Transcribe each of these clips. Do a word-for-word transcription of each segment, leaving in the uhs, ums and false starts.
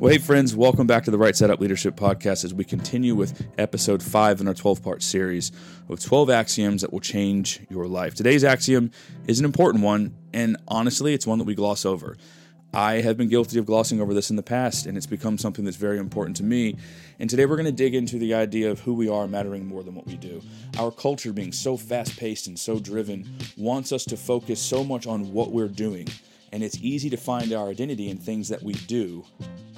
Well, hey friends, welcome back to the Right Side Up Leadership Podcast as we continue with episode five in our twelve-part series of twelve axioms that will change your life. Today's axiom is an important one, and honestly, it's one that we gloss over. I have been guilty of glossing over this in the past, and it's become something that's very important to me. And today we're going to dig into the idea of who we are mattering more than what we do. Our culture, being so fast-paced and so driven, wants us to focus so much on what we're doing. And it's easy to find our identity in things that we do,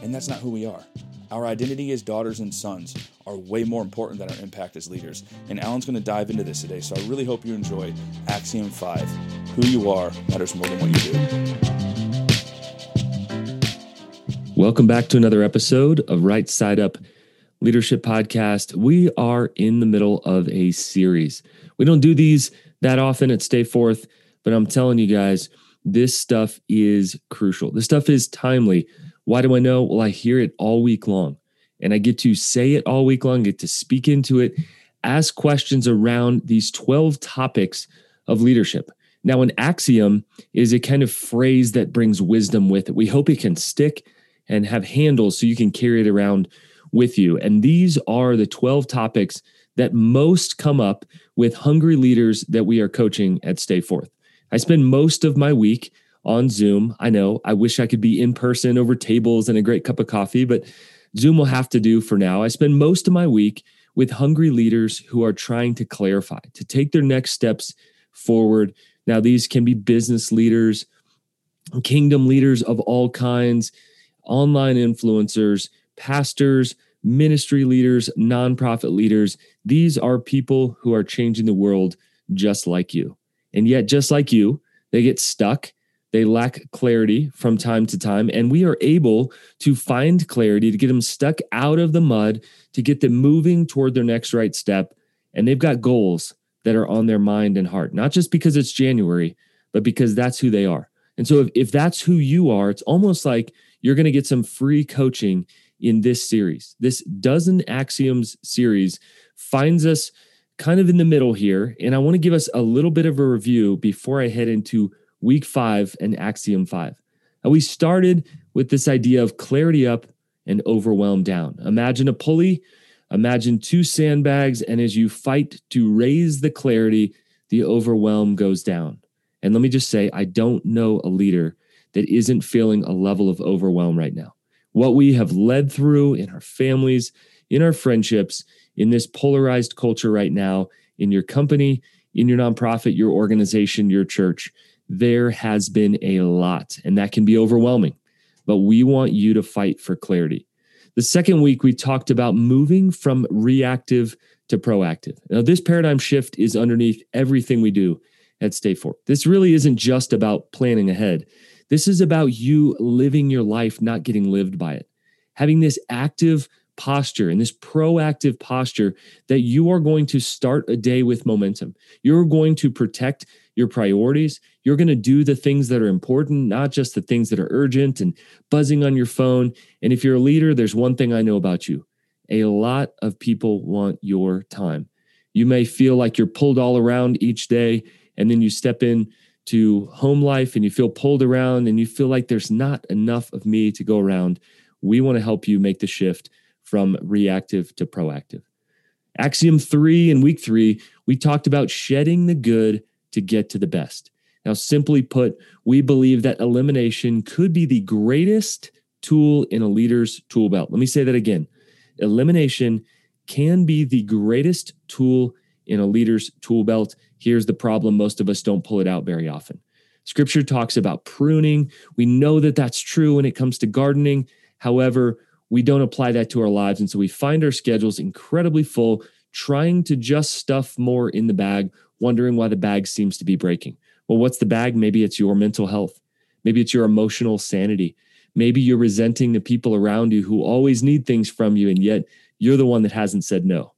and that's not who we are. Our identity as daughters and sons are way more important than our impact as leaders. And Alan's going to dive into this today, so I really hope you enjoy Axiom five, Who You Are Matters More Than What You Do. Welcome back to another episode of Right Side Up Leadership Podcast. We are in the middle of a series. We don't do these that often at Stay Forth, but I'm telling you guys, this stuff is crucial. This stuff is timely. Why do I know? Well, I hear it all week long, and I get to say it all week long, get to speak into it, ask questions around these twelve topics of leadership. Now, an axiom is a kind of phrase that brings wisdom with it. We hope it can stick and have handles so you can carry it around with you. And these are the twelve topics that most come up with hungry leaders that we are coaching at Stay Forth. I spend most of my week on Zoom. I know, I wish I could be in person over tables and a great cup of coffee, but Zoom will have to do for now. I spend most of my week with hungry leaders who are trying to clarify, to take their next steps forward. Now, these can be business leaders, kingdom leaders of all kinds, online influencers, pastors, ministry leaders, nonprofit leaders. These are people who are changing the world just like you. And yet, just like you, they get stuck. They lack clarity from time to time. And we are able to find clarity to get them stuck out of the mud, to get them moving toward their next right step. And they've got goals that are on their mind and heart, not just because it's January, but because that's who they are. And so if, if that's who you are, it's almost like you're going to get some free coaching in this series. This Dozen Axioms series finds us kind of in the middle here. And I want to give us a little bit of a review before I head into week five and axiom five. Now, we started with this idea of clarity up and overwhelm down. Imagine a pulley, imagine two sandbags, and as you fight to raise the clarity, the overwhelm goes down. And let me just say, I don't know a leader that isn't feeling a level of overwhelm right now. What we have led through in our families, in our friendships, in this polarized culture right now, in your company, in your nonprofit, your organization, your church, there has been a lot, and that can be overwhelming, but we want you to fight for clarity. The second week, we talked about moving from reactive to proactive. Now, this paradigm shift is underneath everything we do at Stay Forth. This really isn't just about planning ahead. This is about you living your life, not getting lived by it. Having this active posture and this proactive posture that you are going to start a day with momentum. You're going to protect your priorities. You're going to do the things that are important, not just the things that are urgent and buzzing on your phone. And if you're a leader, there's one thing I know about you. A lot of people want your time. You may feel like you're pulled all around each day, and then you step in to home life and you feel pulled around and you feel like there's not enough of me to go around. We want to help you make the shift from reactive to proactive. Axiom three in week three, we talked about shedding the good to get to the best. Now, simply put, we believe that elimination could be the greatest tool in a leader's tool belt. Let me say that again. Elimination can be the greatest tool in a leader's tool belt. Here's the problem. Most of us don't pull it out very often. Scripture talks about pruning. We know that that's true when it comes to gardening. However, we don't apply that to our lives. And so we find our schedules incredibly full, trying to just stuff more in the bag, wondering why the bag seems to be breaking. Well, what's the bag? Maybe it's your mental health. Maybe it's your emotional sanity. Maybe you're resenting the people around you who always need things from you, and yet you're the one that hasn't said no.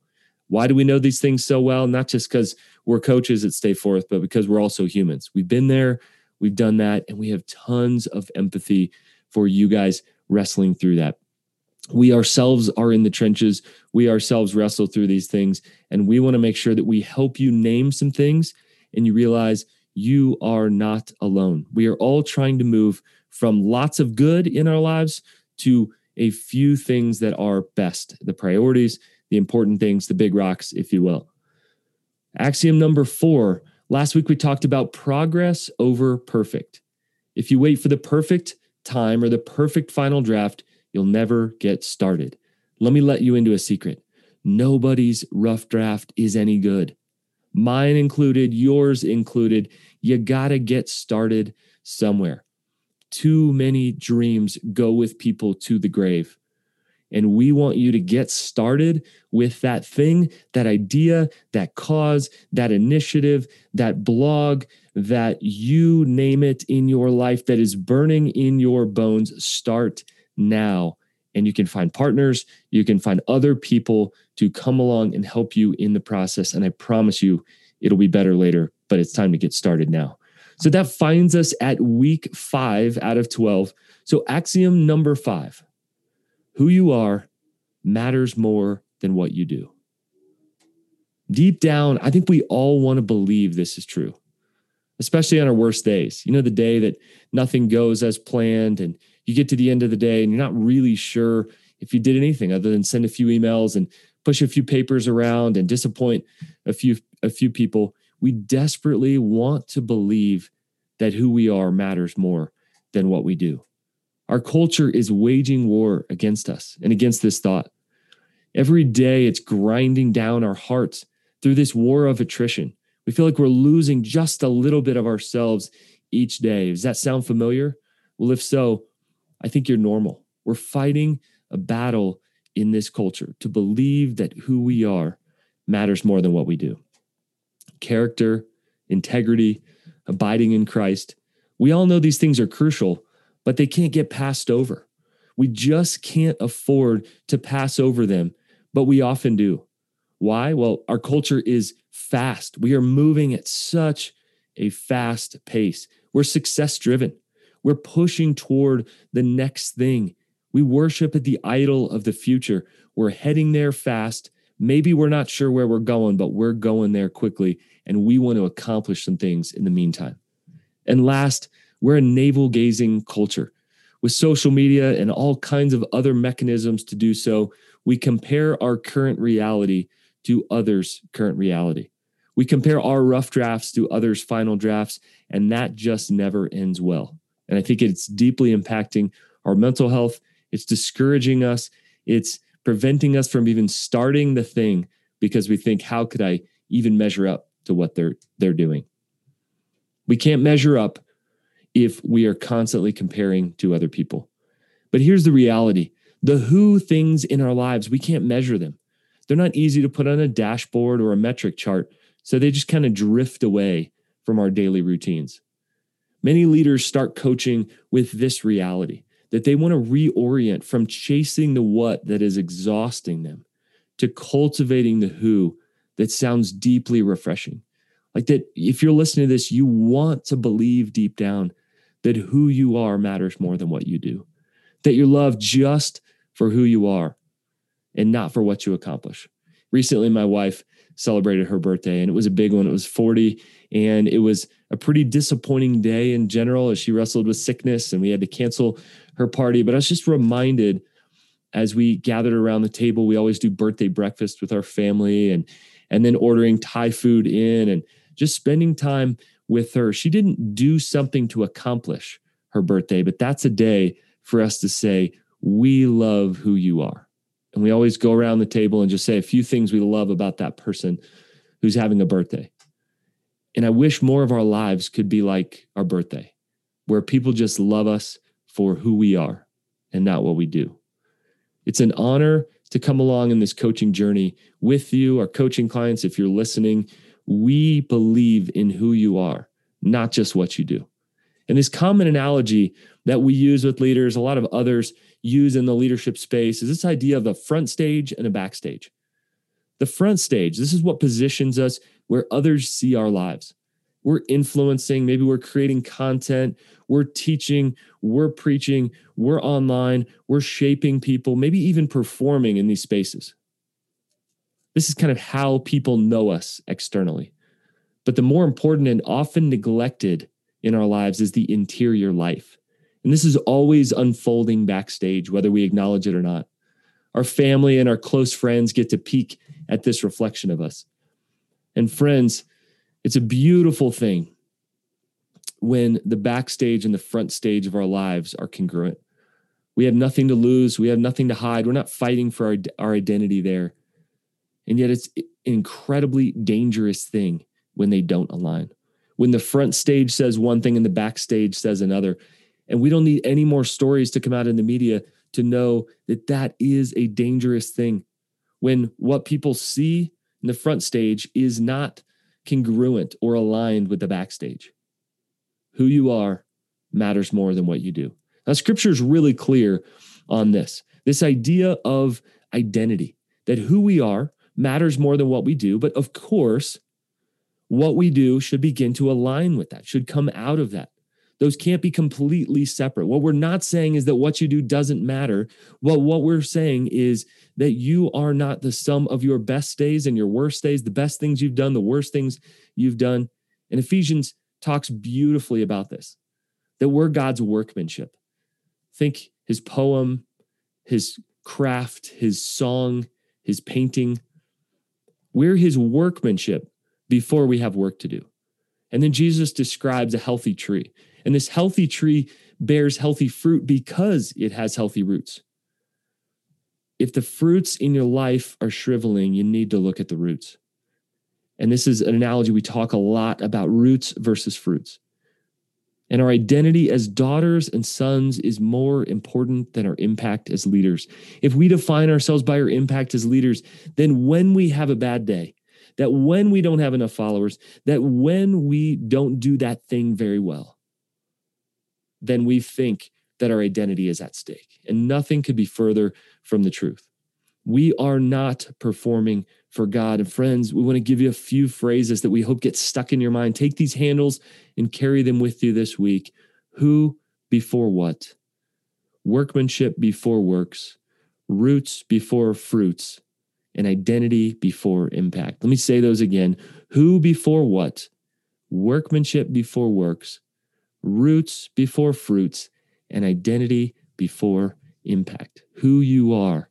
Why do we know these things so well? Not just because we're coaches at Stay Forth, but because we're also humans. We've been there, we've done that, and we have tons of empathy for you guys wrestling through that. We ourselves are in the trenches. We ourselves wrestle through these things, and we want to make sure that we help you name some things and you realize you are not alone. We are all trying to move from lots of good in our lives to a few things that are best, the priorities, the important things, the big rocks, if you will. Axiom number four, last week we talked about progress over perfect. If you wait for the perfect time or the perfect final draft, you'll never get started. Let me let you into a secret. Nobody's rough draft is any good. Mine included, yours included. You gotta get started somewhere. Too many dreams go with people to the grave. And we want you to get started with that thing, that idea, that cause, that initiative, that blog, that you name it in your life that is burning in your bones. Start now. And you can find partners, you can find other people to come along and help you in the process. And I promise you, it'll be better later, but it's time to get started now. So that finds us at week five out of twelve. So axiom number five, who you are matters more than what you do. Deep down, I think we all want to believe this is true, especially on our worst days. You know, the day that nothing goes as planned and you get to the end of the day and you're not really sure if you did anything other than send a few emails and push a few papers around and disappoint a few a few people. We desperately want to believe that who we are matters more than what we do. Our culture is waging war against us and against this thought. Every day it's grinding down our hearts through this war of attrition. We feel like we're losing just a little bit of ourselves each day. Does that sound familiar? Well, if so, I think you're normal. We're fighting a battle in this culture to believe that who we are matters more than what we do. Character, integrity, abiding in Christ. We all know these things are crucial, but they can't get passed over. We just can't afford to pass over them, but we often do. Why? Well, our culture is fast. We are moving at such a fast pace. We're success-driven. We're pushing toward the next thing. We worship at the idol of the future. We're heading there fast. Maybe we're not sure where we're going, but we're going there quickly, and we want to accomplish some things in the meantime. And last, we're a navel-gazing culture. With social media and all kinds of other mechanisms to do so, we compare our current reality to others' current reality. We compare our rough drafts to others' final drafts, and that just never ends well. And I think it's deeply impacting our mental health. It's discouraging us. It's preventing us from even starting the thing because we think, how could I even measure up to what they're they're doing? We can't measure up if we are constantly comparing to other people. But here's the reality. The who things in our lives, we can't measure them. They're not easy to put on a dashboard or a metric chart, so they just kind of drift away from our daily routines. Many leaders start coaching with this reality, that they want to reorient from chasing the what that is exhausting them to cultivating the who that sounds deeply refreshing. Like that, if you're listening to this, you want to believe deep down that who you are matters more than what you do, that you're loved just for who you are and not for what you accomplish. Recently, my wife celebrated her birthday, and it was a big one. It was forty, and it was a pretty disappointing day in general as she wrestled with sickness and we had to cancel her party. But I was just reminded as we gathered around the table, we always do birthday breakfast with our family and, and then ordering Thai food in and just spending time with her. She didn't do something to accomplish her birthday, but that's a day for us to say, we love who you are. And we always go around the table and just say a few things we love about that person who's having a birthday. And I wish more of our lives could be like our birthday, where people just love us for who we are and not what we do. It's an honor to come along in this coaching journey with you, our coaching clients. If you're listening, we believe in who you are, not just what you do. And this common analogy that we use with leaders, a lot of others use in the leadership space, is this idea of a front stage and a backstage. The front stage, this is what positions us where others see our lives. We're influencing, maybe we're creating content, we're teaching, we're preaching, we're online, we're shaping people, maybe even performing in these spaces. This is kind of how people know us externally. But the more important and often neglected in our lives is the interior life. And this is always unfolding backstage, whether we acknowledge it or not. Our family and our close friends get to peek at this reflection of us. And friends, it's a beautiful thing when the backstage and the front stage of our lives are congruent. We have nothing to lose. We have nothing to hide. We're not fighting for our, our identity there. And yet it's an incredibly dangerous thing when they don't align. When the front stage says one thing and the backstage says another. And we don't need any more stories to come out in the media to know that that is a dangerous thing. When what people see in the front stage is not congruent or aligned with the backstage. Who you are matters more than what you do. Now, scripture is really clear on this. This idea of identity, that who we are matters more than what we do. But of course, what we do should begin to align with that, should come out of that. Those can't be completely separate. What we're not saying is that what you do doesn't matter. Well, what we're saying is that you are not the sum of your best days and your worst days, the best things you've done, the worst things you've done. And Ephesians talks beautifully about this, that we're God's workmanship. Think his poem, his craft, his song, his painting. We're his workmanship before we have work to do. And then Jesus describes a healthy tree. And this healthy tree bears healthy fruit because it has healthy roots. If the fruits in your life are shriveling, you need to look at the roots. And this is an analogy we talk a lot about, roots versus fruits. And our identity as daughters and sons is more important than our impact as leaders. If we define ourselves by our impact as leaders, then when we have a bad day, that when we don't have enough followers, that when we don't do that thing very well, then we think that our identity is at stake. And nothing could be further from the truth. We are not performing for God. And friends, we want to give you a few phrases that we hope get stuck in your mind. Take these handles and carry them with you this week. Who before what? Workmanship before works. Roots before fruits. And identity before impact. Let me say those again. Who before what? Workmanship before works. Roots before fruits. And identity before impact. Who you are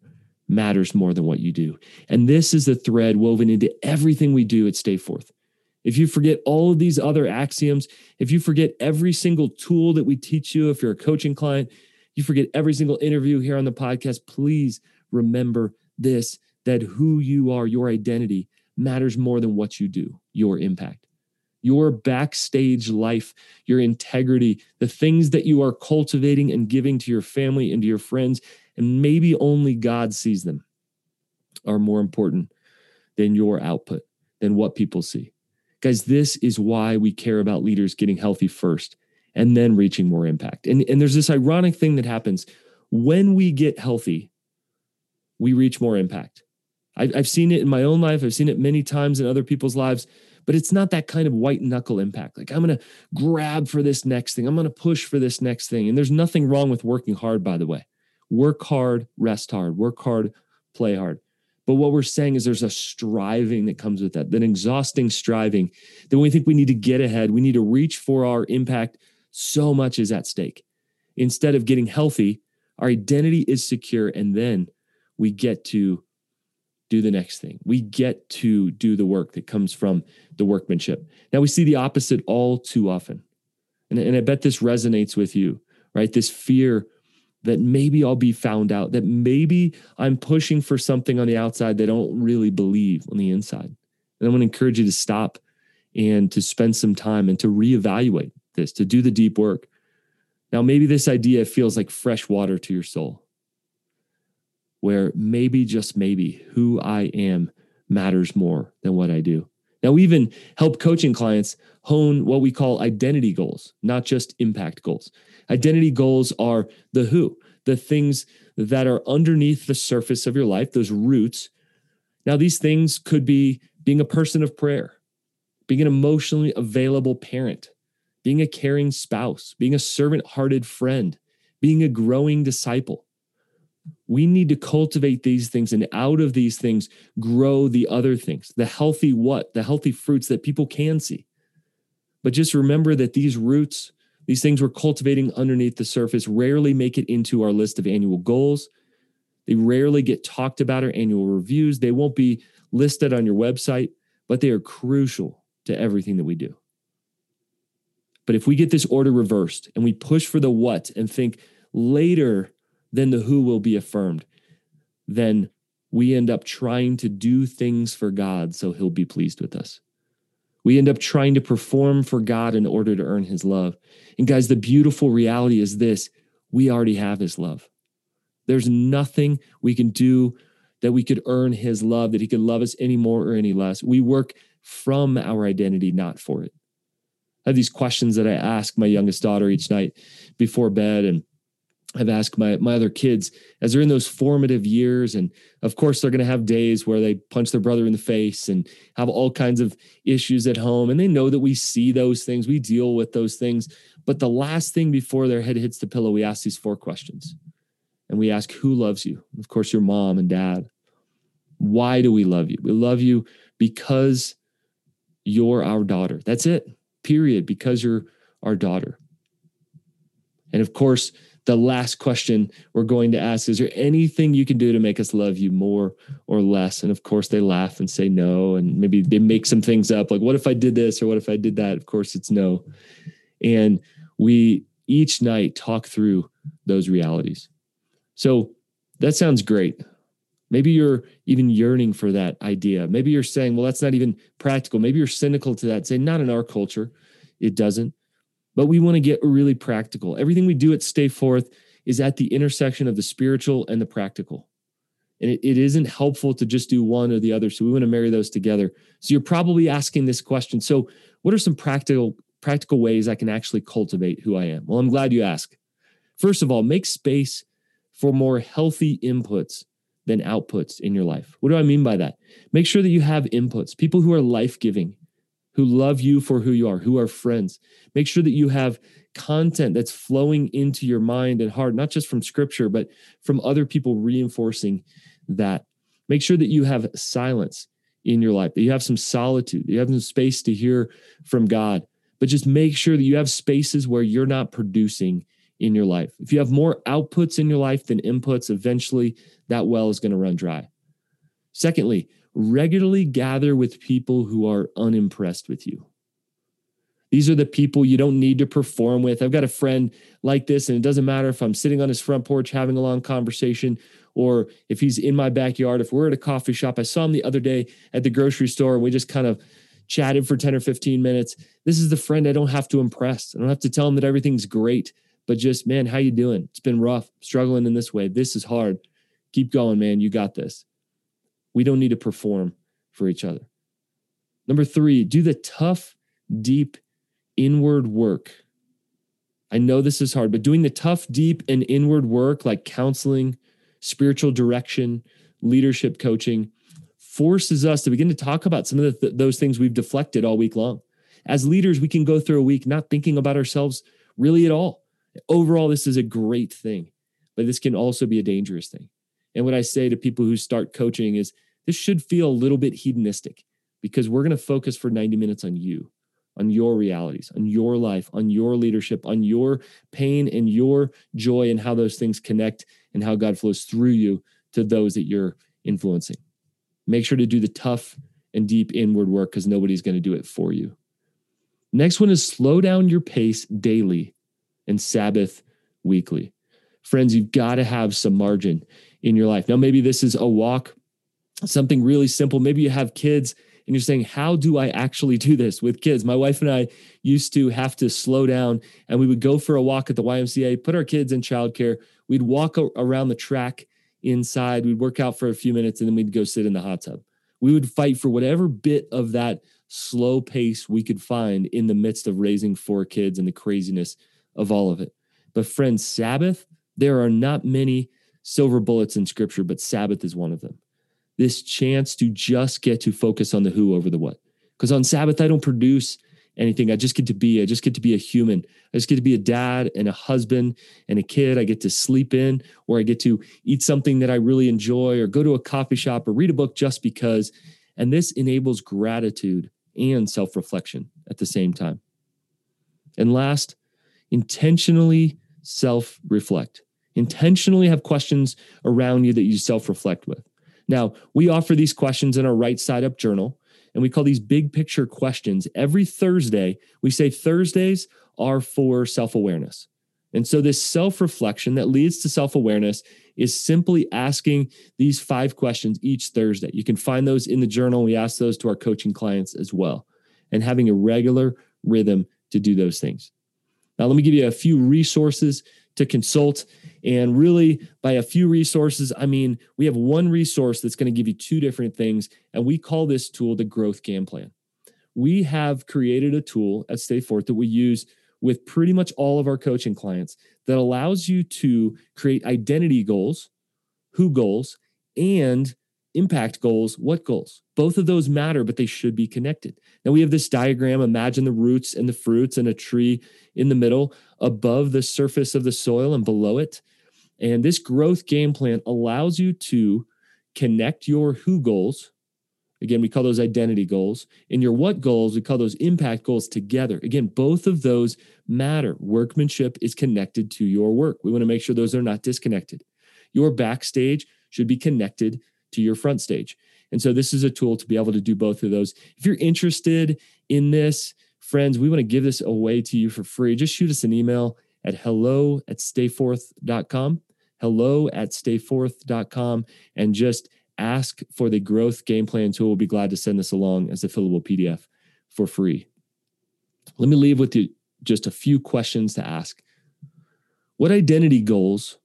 matters more than what you do. And this is the thread woven into everything we do at Stay Forth. If you forget all of these other axioms, if you forget every single tool that we teach you, if you're a coaching client, you forget every single interview here on the podcast, please remember this, that who you are, your identity, matters more than what you do, your impact. Your backstage life, your integrity, the things that you are cultivating and giving to your family and to your friends, and maybe only God sees them, are more important than your output, than what people see. Guys, this is why we care about leaders getting healthy first and then reaching more impact. And, and there's this ironic thing that happens. When we get healthy, we reach more impact. I've seen it in my own life. I've seen it many times in other people's lives, but it's not that kind of white knuckle impact. Like, I'm going to grab for this next thing. I'm going to push for this next thing. And there's nothing wrong with working hard, by the way. Work hard, rest hard. Work hard, play hard. But what we're saying is there's a striving that comes with that, that exhausting striving, that when we think we need to get ahead, we need to reach for our impact, so much is at stake. Instead of getting healthy, our identity is secure, and then we get to do the next thing. We get to do the work that comes from the workmanship. Now, we see the opposite all too often. And, and I bet this resonates with you, right? This fear that maybe I'll be found out, that maybe I'm pushing for something on the outside that I don't really believe on the inside. And I want to encourage you to stop and to spend some time and to reevaluate this, to do the deep work. Now, maybe this idea feels like fresh water to your soul, where maybe, just maybe, who I am matters more than what I do. Now, we even help coaching clients hone what we call identity goals, not just impact goals. Identity goals are the who, the things that are underneath the surface of your life, those roots. Now, these things could be being a person of prayer, being an emotionally available parent, being a caring spouse, being a servant-hearted friend, being a growing disciple. We need to cultivate these things, and out of these things, grow the other things, the healthy what, the healthy fruits that people can see. But just remember that these roots, These things we're cultivating underneath the surface rarely make it into our list of annual goals. They rarely get talked about or annual reviews. They won't be listed on your website, but they are crucial to everything that we do. But if we get this order reversed and we push for the what and think later than the who will be affirmed, then we end up trying to do things for God so he'll be pleased with us. We end up trying to perform for God in order to earn his love. And guys, the beautiful reality is this: we already have his love. There's nothing we can do that we could earn his love, that he could love us any more or any less. We work from our identity, not for it. I have these questions that I ask my youngest daughter each night before bed. And I've asked my, my other kids as they're in those formative years. And of course, they're going to have days where they punch their brother in the face and have all kinds of issues at home. And they know that we see those things. We deal with those things. But the last thing before their head hits the pillow, we ask these four questions. And we ask, who loves you? Of course, your mom and dad. Why do we love you? We love you because you're our daughter. That's it, period, because you're our daughter. And of course, the last question we're going to ask, is there anything you can do to make us love you more or less? And of course, they laugh and say no. And maybe they make some things up, like, what if I did this or what if I did that? Of course, it's no. And we each night talk through those realities. So that sounds great. Maybe you're even yearning for that idea. Maybe you're saying, well, that's not even practical. Maybe you're cynical to that, saying, not in our culture. It doesn't. But we want to get really practical. Everything we do at Stay Forth is at the intersection of the spiritual and the practical. And it, it isn't helpful to just do one or the other. So we want to marry those together. So you're probably asking this question. So what are some practical, practical ways I can actually cultivate who I am? Well, I'm glad you asked. First of all, make space for more healthy inputs than outputs in your life. What do I mean by that? Make sure that you have inputs, people who are life-giving, who love you for who you are, who are friends. Make sure that you have content that's flowing into your mind and heart, not just from scripture, but from other people reinforcing that. Make sure that you have silence in your life, that you have some solitude, that you have some space to hear from God. But just make sure that you have spaces where you're not producing in your life. If you have more outputs in your life than inputs, eventually that well is going to run dry. Secondly, regularly gather with people who are unimpressed with you. These are the people you don't need to perform with. I've got a friend like this, and it doesn't matter if I'm sitting on his front porch having a long conversation or if he's in my backyard. If we're at a coffee shop, I saw him the other day at the grocery store, and we just kind of chatted for ten or fifteen minutes. This is the friend I don't have to impress. I don't have to tell him that everything's great. But just, man, how you doing? It's been rough, struggling in this way. This is hard. Keep going, man. You got this. We don't need to perform for each other. Number three, do the tough, deep, inward work. I know this is hard, but doing the tough, deep, and inward work like counseling, spiritual direction, leadership coaching, forces us to begin to talk about some of the th- those things we've deflected all week long. As leaders, we can go through a week not thinking about ourselves really at all. Overall, this is a great thing, but this can also be a dangerous thing. And what I say to people who start coaching is this should feel a little bit hedonistic, because we're going to focus for ninety minutes on you, on your realities, on your life, on your leadership, on your pain and your joy, and how those things connect and how God flows through you to those that you're influencing. Make sure to do the tough and deep inward work, because nobody's going to do it for you. Next one is slow down your pace daily and Sabbath weekly. Friends, you've got to have some margin in your life. Now, maybe this is a walk, something really simple. Maybe you have kids and you're saying, how do I actually do this with kids? My wife and I used to have to slow down, and we would go for a walk at the Y M C A, put our kids in childcare. We'd walk around the track inside. We'd work out for a few minutes, and then we'd go sit in the hot tub. We would fight for whatever bit of that slow pace we could find in the midst of raising four kids and the craziness of all of it. But friends, Sabbath, there are not many silver bullets in scripture, but Sabbath is one of them. This chance to just get to focus on the who over the what. Because on Sabbath, I don't produce anything. I just get to be. I just get to be a human. I just get to be a dad and a husband and a kid. I get to sleep in, or I get to eat something that I really enjoy, or go to a coffee shop, or read a book just because. And this enables gratitude and self-reflection at the same time. And last, intentionally self-reflect. Intentionally have questions around you that you self-reflect with. Now, we offer these questions in our Right Side Up journal, and we call these big picture questions. Every Thursday, we say Thursdays are for self-awareness. And so this self-reflection that leads to self-awareness is simply asking these five questions each Thursday. You can find those in the journal. We ask those to our coaching clients as well, and having a regular rhythm to do those things. Now, let me give you a few resources to consult. And really, by a few resources, I mean, we have one resource that's going to give you two different things. And we call this tool the Growth Game Plan. We have created a tool at Stay Forth that we use with pretty much all of our coaching clients that allows you to create identity goals, who goals, and impact goals, what goals. Both of those matter, but they should be connected. Now we have this diagram, imagine the roots and the fruits and a tree in the middle, above the surface of the soil and below it. And this Growth Game Plan allows you to connect your who goals, again, we call those identity goals, and your what goals, we call those impact goals together. Again, both of those matter. Workmanship is connected to your work. We want to make sure those are not disconnected. Your backstage should be connected to your front stage. And so this is a tool to be able to do both of those. If you're interested in this, friends, we want to give this away to you for free. Just shoot us an email at hello at stayforth.com, hello at stayforth.com, and just ask for the Growth Game Plan tool. We'll be glad to send this along as a fillable P D F for free. Let me leave with you just a few questions to ask. What identity goals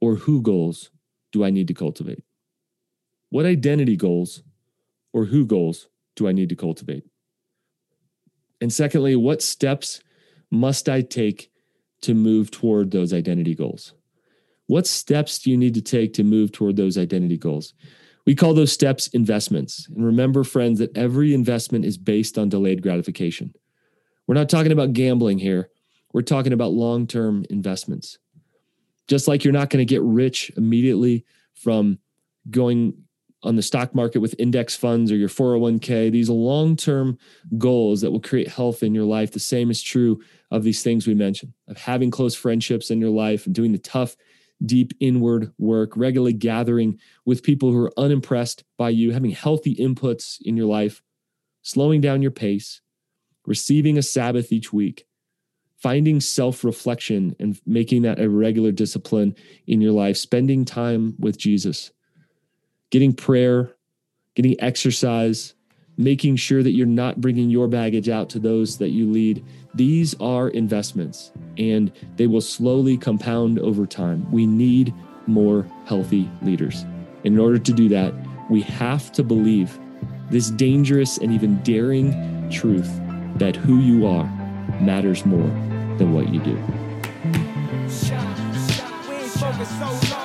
or who goals do I need to cultivate? What identity goals or who goals do I need to cultivate? And secondly, what steps must I take to move toward those identity goals? What steps do you need to take to move toward those identity goals? We call those steps investments. And remember, friends, that every investment is based on delayed gratification. We're not talking about gambling here. We're talking about long-term investments. Just like you're not going to get rich immediately from going on the stock market with index funds or your four oh one k, these are long-term goals that will create health in your life. The same is true of these things we mentioned, of having close friendships in your life and doing the tough deep inward work, regularly gathering with people who are unimpressed by you, having healthy inputs in your life, slowing down your pace, receiving a Sabbath each week, finding self-reflection and making that a regular discipline in your life, spending time with Jesus, getting prayer, getting exercise, making sure that you're not bringing your baggage out to those that you lead. These are investments, and they will slowly compound over time. We need more healthy leaders. In order to do that, we have to believe this dangerous and even daring truth that who you are matters more than what you do.